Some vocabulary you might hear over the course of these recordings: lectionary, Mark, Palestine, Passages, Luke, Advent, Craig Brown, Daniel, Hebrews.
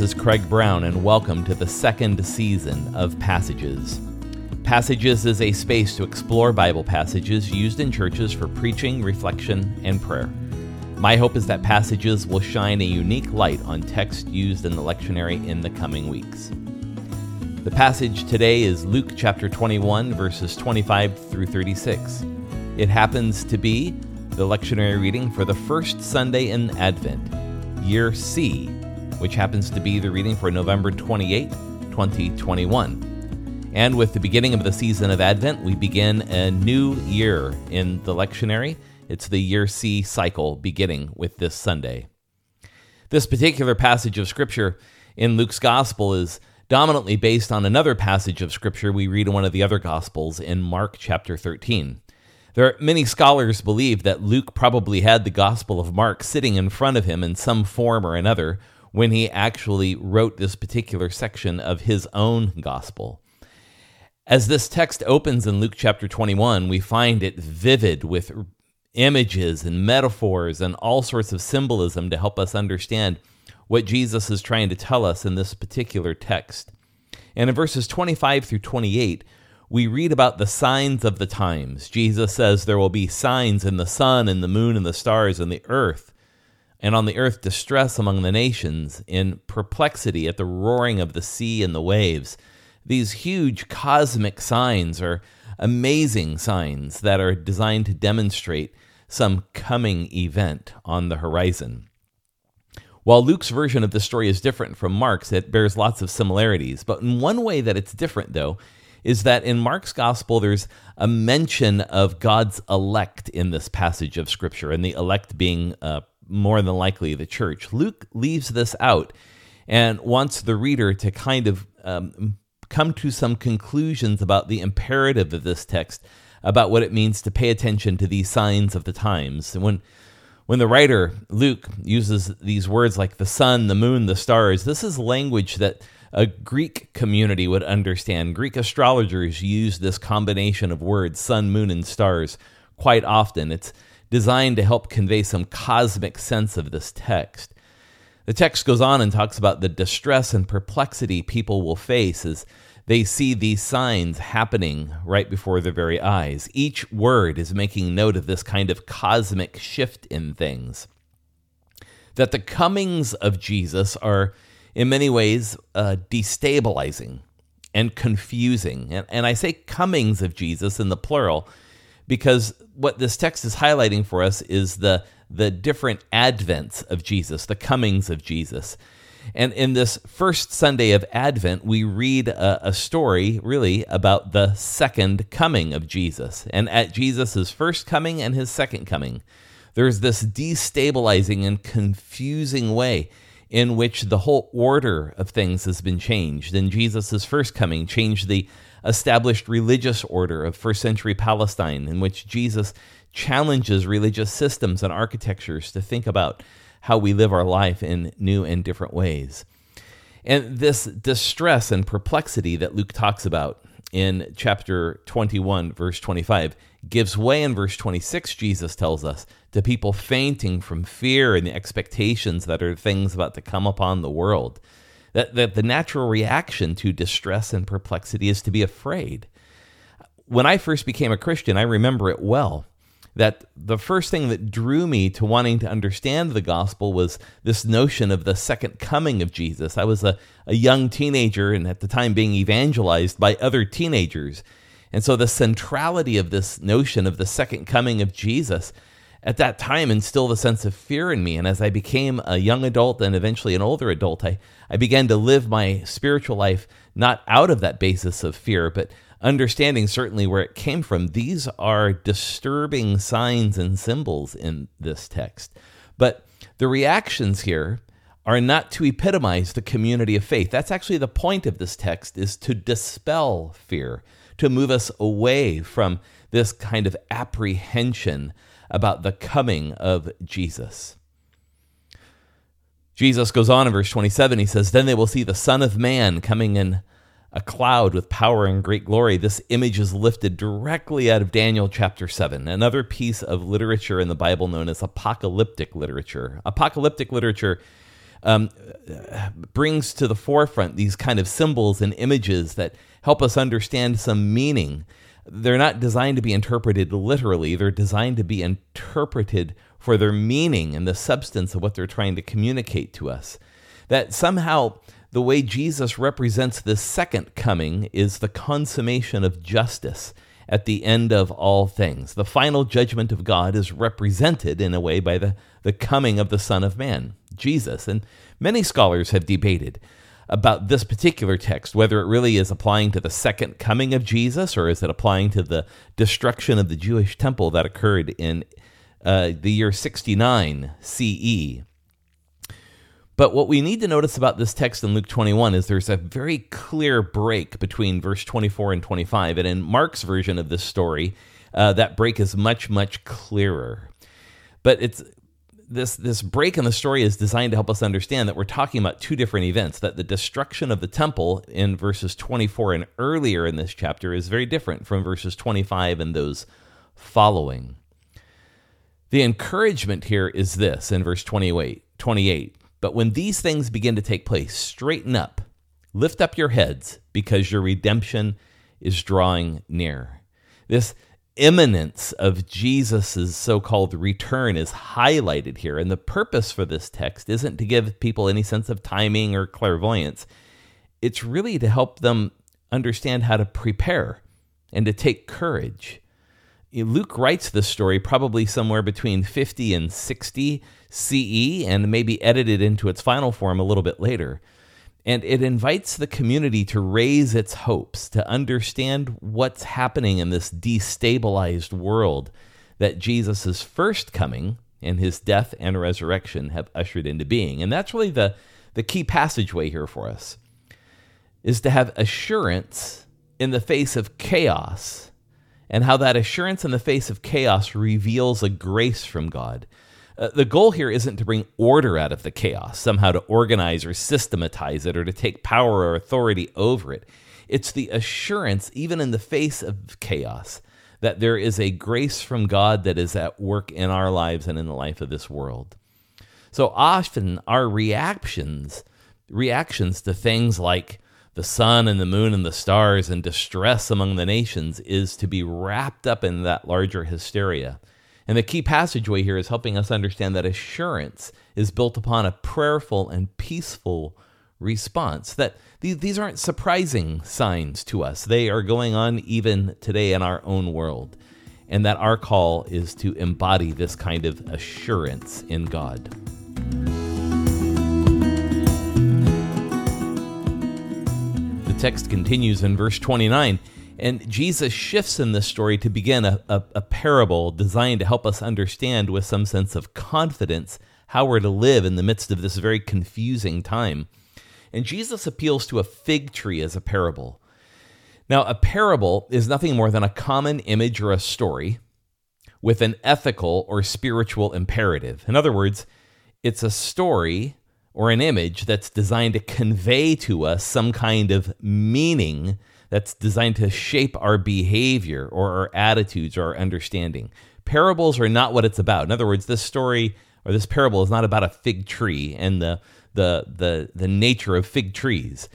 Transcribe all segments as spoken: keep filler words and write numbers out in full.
This is Craig Brown, and welcome to the second season of Passages. Passages is a space to explore Bible passages used in churches for preaching, reflection, and prayer. My hope is that Passages will shine a unique light on text used in the lectionary in the coming weeks. The passage today is Luke chapter twenty-one, verses twenty-five through thirty-six. It happens to be the lectionary reading for the first Sunday in Advent, year C, which happens to be the reading for November twenty-eighth, twenty twenty-one. And with the beginning of the season of Advent, we begin a new year in the lectionary. It's the year C cycle beginning with this Sunday. This particular passage of Scripture in Luke's Gospel is dominantly based on another passage of Scripture we read in one of the other Gospels in Mark chapter thirteen. There are many scholars believe that Luke probably had the Gospel of Mark sitting in front of him in some form or another when he actually wrote this particular section of his own Gospel. As this text opens in Luke chapter twenty-one, we find it vivid with images and metaphors and all sorts of symbolism to help us understand what Jesus is trying to tell us in this particular text. And in verses twenty-five through twenty-eight, we read about the signs of the times. Jesus says there will be signs in the sun and the moon and the stars and the earth, and on the earth distress among the nations, in perplexity at the roaring of the sea and the waves. These huge cosmic signs are amazing signs that are designed to demonstrate some coming event on the horizon. While Luke's version of the story is different from Mark's, it bears lots of similarities. But in one way that it's different, though, is that in Mark's gospel, there's a mention of God's elect in this passage of Scripture, and the elect being uh, more than likely the church. Luke leaves this out and wants the reader to kind of um, come to some conclusions about the imperative of this text, about what it means to pay attention to these signs of the times. And when when the writer, Luke, uses these words like the sun, the moon, the stars, this is language that a Greek community would understand. Greek astrologers use this combination of words, sun, moon, and stars, quite often. It's designed to help convey some cosmic sense of this text. The text goes on and talks about the distress and perplexity people will face as they see these signs happening right before their very eyes. Each word is making note of this kind of cosmic shift in things. That the comings of Jesus are, in many ways, uh, destabilizing and confusing. And, and I say comings of Jesus in the plural because what this text is highlighting for us is the the different advents of Jesus, the comings of Jesus. And in this first Sunday of Advent, we read a, a story, really, about the second coming of Jesus. And at Jesus' first coming and his second coming, there's this destabilizing and confusing way in which the whole order of things has been changed. And Jesus' first coming changed the established religious order of first century Palestine, in which Jesus challenges religious systems and architectures to think about how we live our life in new and different ways. And this distress and perplexity that Luke talks about in chapter twenty-one, verse twenty-five, gives way in verse twenty-six, Jesus tells us, to people fainting from fear and the expectations that are things about to come upon the world. That, that the natural reaction to distress and perplexity is to be afraid. When I first became a Christian, I remember it well, that the first thing that drew me to wanting to understand the gospel was this notion of the second coming of Jesus. I was a, a young teenager, and at the time being evangelized by other teenagers. And so the centrality of this notion of the second coming of Jesus at that time instilled a sense of fear in me. And as I became a young adult and eventually an older adult, I, I began to live my spiritual life not out of that basis of fear, but understanding certainly where it came from. These are disturbing signs and symbols in this text. But the reactions here are not to epitomize the community of faith. That's actually the point of this text, is to dispel fear, to move us away from this kind of apprehension about the coming of Jesus. Jesus goes on in verse twenty-seven, he says, "Then they will see the Son of Man coming in a cloud with power and great glory." This image is lifted directly out of Daniel chapter seven, another piece of literature in the Bible known as apocalyptic literature. Apocalyptic literature um, brings to the forefront these kind of symbols and images that help us understand some meaning. They're not designed to be interpreted literally. They're designed to be interpreted for their meaning and the substance of what they're trying to communicate to us. That somehow the way Jesus represents this second coming is the consummation of justice at the end of all things. The final judgment of God is represented in a way by the, the coming of the Son of Man, Jesus. And many scholars have debated about this particular text, whether it really is applying to the second coming of Jesus or is it applying to the destruction of the Jewish temple that occurred in uh, the year sixty-nine C E. But what we need to notice about this text in Luke twenty-one is there's a very clear break between verse twenty-four and twenty-five. And in Mark's version of this story, uh, that break is much, much clearer. But it's this this break in the story is designed to help us understand that we're talking about two different events, that the destruction of the temple in verses twenty-four and earlier in this chapter is very different from verses twenty-five and those following. The encouragement here is this in verse twenty-eight. But when these things begin to take place, straighten up, lift up your heads, because your redemption is drawing near. This imminence of Jesus' so-called return is highlighted here, and the purpose for this text isn't to give people any sense of timing or clairvoyance. It's really to help them understand how to prepare and to take courage. Luke writes this story probably somewhere between fifty and sixty C E and maybe edited into its final form a little bit later. And it invites the community to raise its hopes, to understand what's happening in this destabilized world that Jesus' first coming and his death and resurrection have ushered into being. And that's really the, the key passageway here for us, is to have assurance in the face of chaos, and how that assurance in the face of chaos reveals a grace from God. Uh, the goal here isn't to bring order out of the chaos, somehow to organize or systematize it or to take power or authority over it. It's the assurance, even in the face of chaos, that there is a grace from God that is at work in our lives and in the life of this world. So often our reactions, reactions to things like the sun and the moon and the stars and distress among the nations is to be wrapped up in that larger hysteria. And the key passageway here is helping us understand that assurance is built upon a prayerful and peaceful response, that these aren't surprising signs to us. They are going on even today in our own world, and that our call is to embody this kind of assurance in God. Text continues in verse twenty-nine, and Jesus shifts in this story to begin a, a, a parable designed to help us understand with some sense of confidence how we're to live in the midst of this very confusing time. And Jesus appeals to a fig tree as a parable. Now, a parable is nothing more than a common image or a story with an ethical or spiritual imperative. In other words, it's a story or an image that's designed to convey to us some kind of meaning that's designed to shape our behavior or our attitudes or our understanding. Parables are not what it's about. In other words, this story or this parable is not about a fig tree and the the the, the nature of fig trees.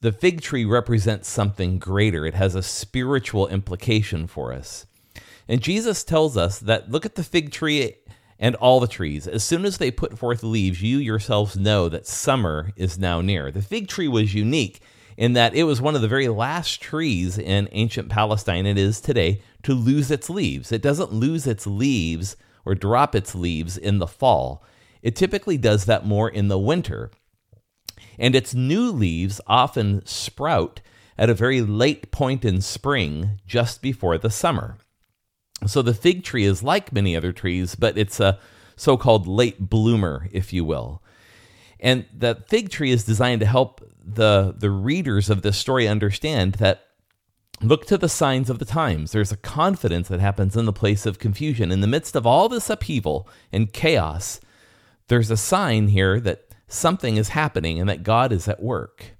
The fig tree represents something greater. It has a spiritual implication for us. And Jesus tells us that look at the fig tree and all the trees. As soon as they put forth leaves, you yourselves know that summer is now near. The fig tree was unique in that it was one of the very last trees in ancient Palestine, it is today, to lose its leaves. It doesn't lose its leaves or drop its leaves in the fall. It typically does that more in the winter. And its new leaves often sprout at a very late point in spring, just before the summer. So the fig tree is like many other trees, but it's a so-called late bloomer, if you will. And that fig tree is designed to help the, the readers of this story understand that look to the signs of the times. There's a confidence that happens in the place of confusion. In the midst of all this upheaval and chaos, there's a sign here that something is happening and that God is at work.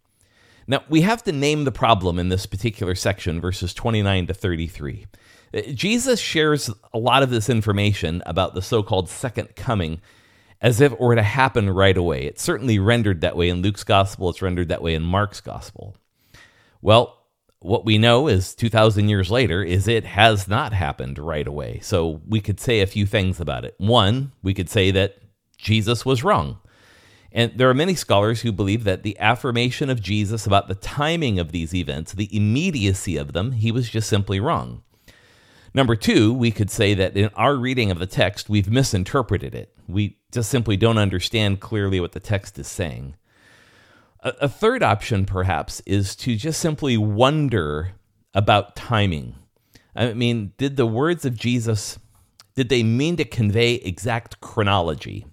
Now, we have to name the problem in this particular section, verses twenty-nine to thirty-three. Jesus shares a lot of this information about the so-called second coming as if it were to happen right away. It's certainly rendered that way in Luke's gospel. It's rendered that way in Mark's gospel. Well, what we know is two thousand years later is it has not happened right away. So we could say a few things about it. One, we could say that Jesus was wrong. And there are many scholars who believe that the affirmation of Jesus about the timing of these events, the immediacy of them, he was just simply wrong. Number two, we could say that in our reading of the text, we've misinterpreted it. We just simply don't understand clearly what the text is saying. A third option, perhaps, is to just simply wonder about timing. I mean, did the words of Jesus, did they mean to convey exact chronology?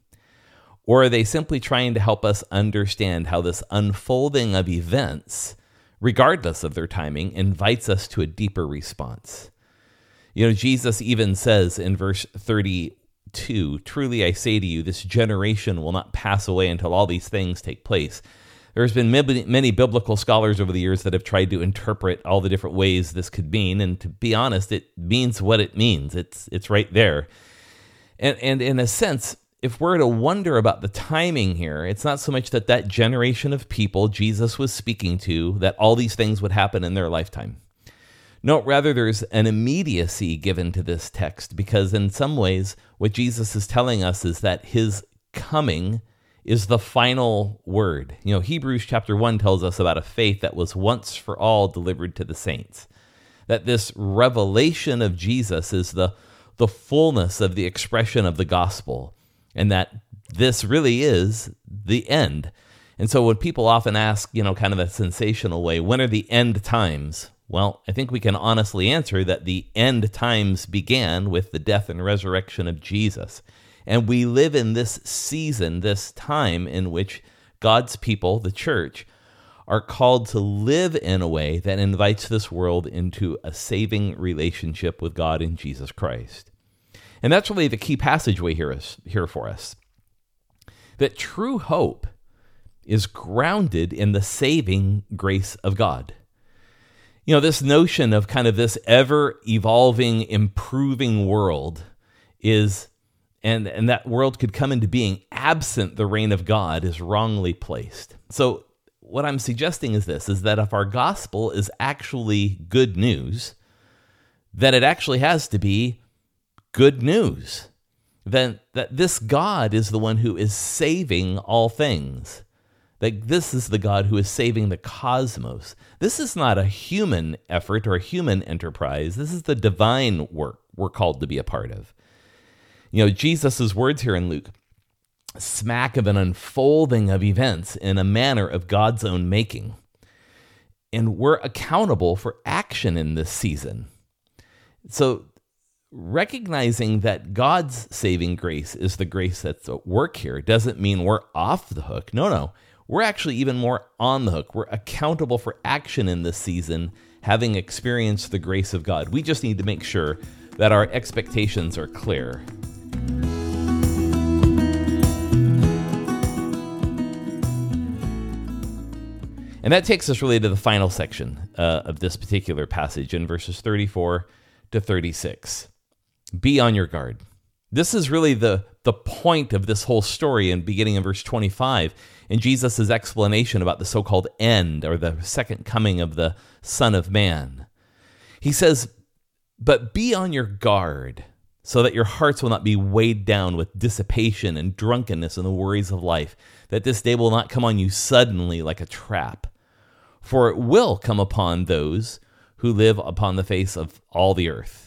Or are they simply trying to help us understand how this unfolding of events, regardless of their timing, invites us to a deeper response? You know, Jesus even says in verse thirty-two, "Truly I say to you, this generation will not pass away until all these things take place." There's been many biblical scholars over the years that have tried to interpret all the different ways this could mean, and to be honest, it means what it means. It's it's right there. And and in a sense, if we're to wonder about the timing here, it's not so much that that generation of people Jesus was speaking to, that all these things would happen in their lifetime. No, rather there's an immediacy given to this text, because in some ways what Jesus is telling us is that his coming is the final word. You know, Hebrews chapter one tells us about a faith that was once for all delivered to the saints, that this revelation of Jesus is the, the fullness of the expression of the gospel, and that this really is the end. And so when people often ask, you know, kind of a sensational way, when are the end times? Well, I think we can honestly answer that the end times began with the death and resurrection of Jesus. And we live in this season, this time in which God's people, the church, are called to live in a way that invites this world into a saving relationship with God in Jesus Christ. And that's really the key passageway here, is, here for us. That true hope is grounded in the saving grace of God. You know, this notion of kind of this ever-evolving, improving world is, and, and that world could come into being absent the reign of God, is wrongly placed. So what I'm suggesting is this, is that if our gospel is actually good news, that it actually has to be good news, that, that this God is the one who is saving all things, that this is the God who is saving the cosmos. This is not a human effort or a human enterprise. This is the divine work we're called to be a part of. You know, Jesus' words here in Luke smack of an unfolding of events in a manner of God's own making. And we're accountable for action in this season. So recognizing that God's saving grace is the grace that's at work here doesn't mean we're off the hook. No, no. We're actually even more on the hook. We're accountable for action in this season, having experienced the grace of God. We just need to make sure that our expectations are clear. And that takes us really to the final section uh, of this particular passage in verses thirty-four to thirty-six. Be on your guard. This is really the, the point of this whole story, and beginning in verse twenty-five, in Jesus' explanation about the so-called end, or the second coming of the Son of Man. He says, "But be on your guard, so that your hearts will not be weighed down with dissipation and drunkenness and the worries of life, that this day will not come on you suddenly like a trap. For it will come upon those who live upon the face of all the earth."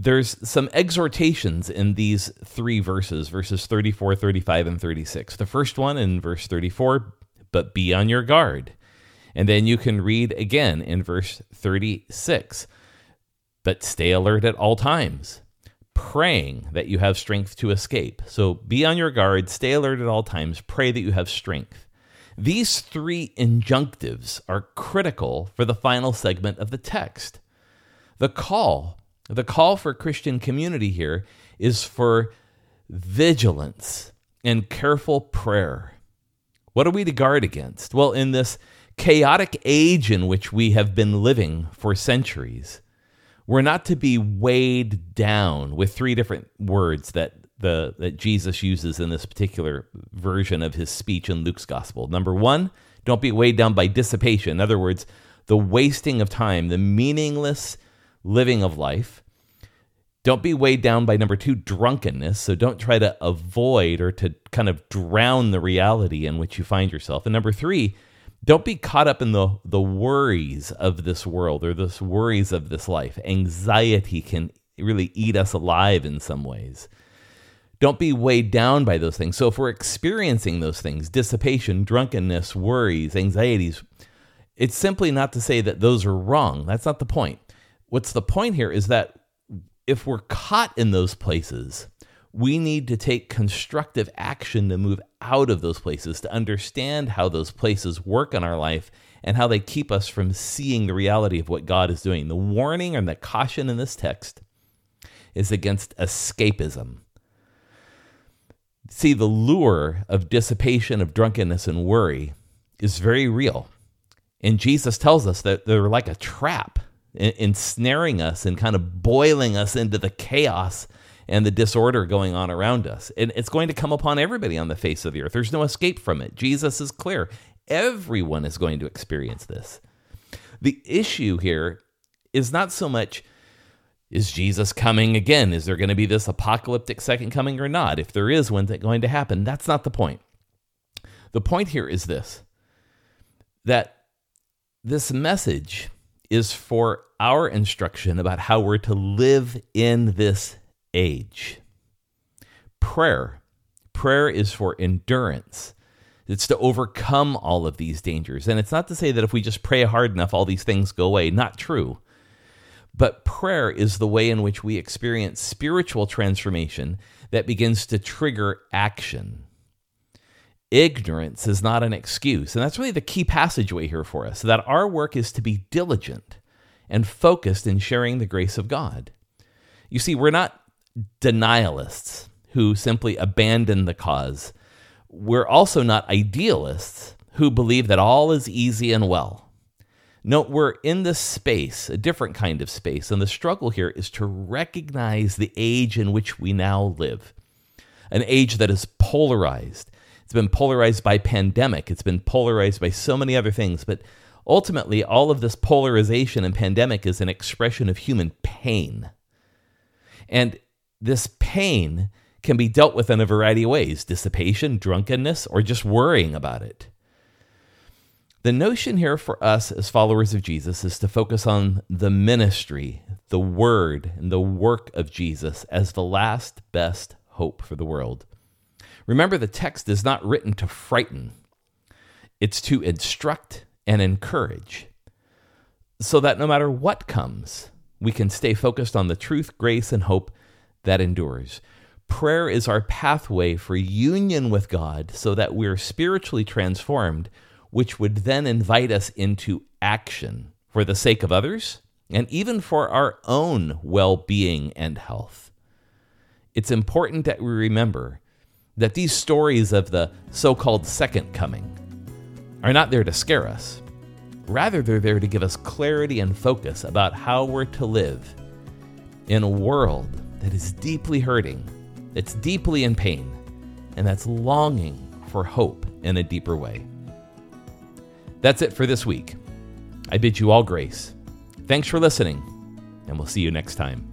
There's some exhortations in these three verses, verses thirty-four, thirty-five, and thirty-six. The first one in verse thirty-four, but be on your guard. And then you can read again in verse thirty-six, but stay alert at all times, praying that you have strength to escape. So be on your guard, stay alert at all times, pray that you have strength. These three injunctives are critical for the final segment of the text. The call The call for Christian community here is for vigilance and careful prayer. What are we to guard against? Well, in this chaotic age in which we have been living for centuries, we're not to be weighed down with three different words that the that Jesus uses in this particular version of his speech in Luke's gospel. Number one, don't be weighed down by dissipation. In other words, the wasting of time, the meaningless living of life. Don't be weighed down by, number two, drunkenness. So don't try to avoid or to kind of drown the reality in which you find yourself. And number three, don't be caught up in the, the worries of this world or the worries of this life. Anxiety can really eat us alive in some ways. Don't be weighed down by those things. So if we're experiencing those things, dissipation, drunkenness, worries, anxieties, it's simply not to say that those are wrong. That's not the point. What's the point here is that if we're caught in those places, we need to take constructive action to move out of those places, to understand how those places work in our life and how they keep us from seeing the reality of what God is doing. The warning and the caution in this text is against escapism. See, the lure of dissipation, of drunkenness, and worry is very real. And Jesus tells us that they're like a trap, ensnaring us and kind of boiling us into the chaos and the disorder going on around us. And it's going to come upon everybody on the face of the earth. There's no escape from it. Jesus is clear. Everyone is going to experience this. The issue here is not so much, is Jesus coming again? Is there going to be this apocalyptic second coming or not? If there is, when's it going to happen? That's not the point. The point here is this, that this message is for our instruction about how we're to live in this age. Prayer. Prayer is for endurance. It's to overcome all of these dangers. And it's not to say that if we just pray hard enough, all these things go away. Not true. But prayer is the way in which we experience spiritual transformation that begins to trigger action. Ignorance is not an excuse. And that's really the key passageway here for us, that our work is to be diligent and focused in sharing the grace of God. You see, we're not denialists who simply abandon the cause. We're also not idealists who believe that all is easy and well. No, we're in this space, a different kind of space, and the struggle here is to recognize the age in which we now live, an age that is polarized. It's been polarized by pandemic. It's been polarized by so many other things, but ultimately, all of this polarization and pandemic is an expression of human pain, and this pain can be dealt with in a variety of ways, dissipation, drunkenness, or just worrying about it. The notion here for us as followers of Jesus is to focus on the ministry, the word, and the work of Jesus as the last best hope for the world. Remember, the text is not written to frighten. It's to instruct and encourage so that no matter what comes, we can stay focused on the truth, grace, and hope that endures. Prayer is our pathway for union with God so that we're spiritually transformed, which would then invite us into action for the sake of others and even for our own well-being and health. It's important that we remember that these stories of the so-called second coming are not there to scare us. Rather, they're there to give us clarity and focus about how we're to live in a world that is deeply hurting, that's deeply in pain, and that's longing for hope in a deeper way. That's it for this week. I bid you all grace. Thanks for listening, and we'll see you next time.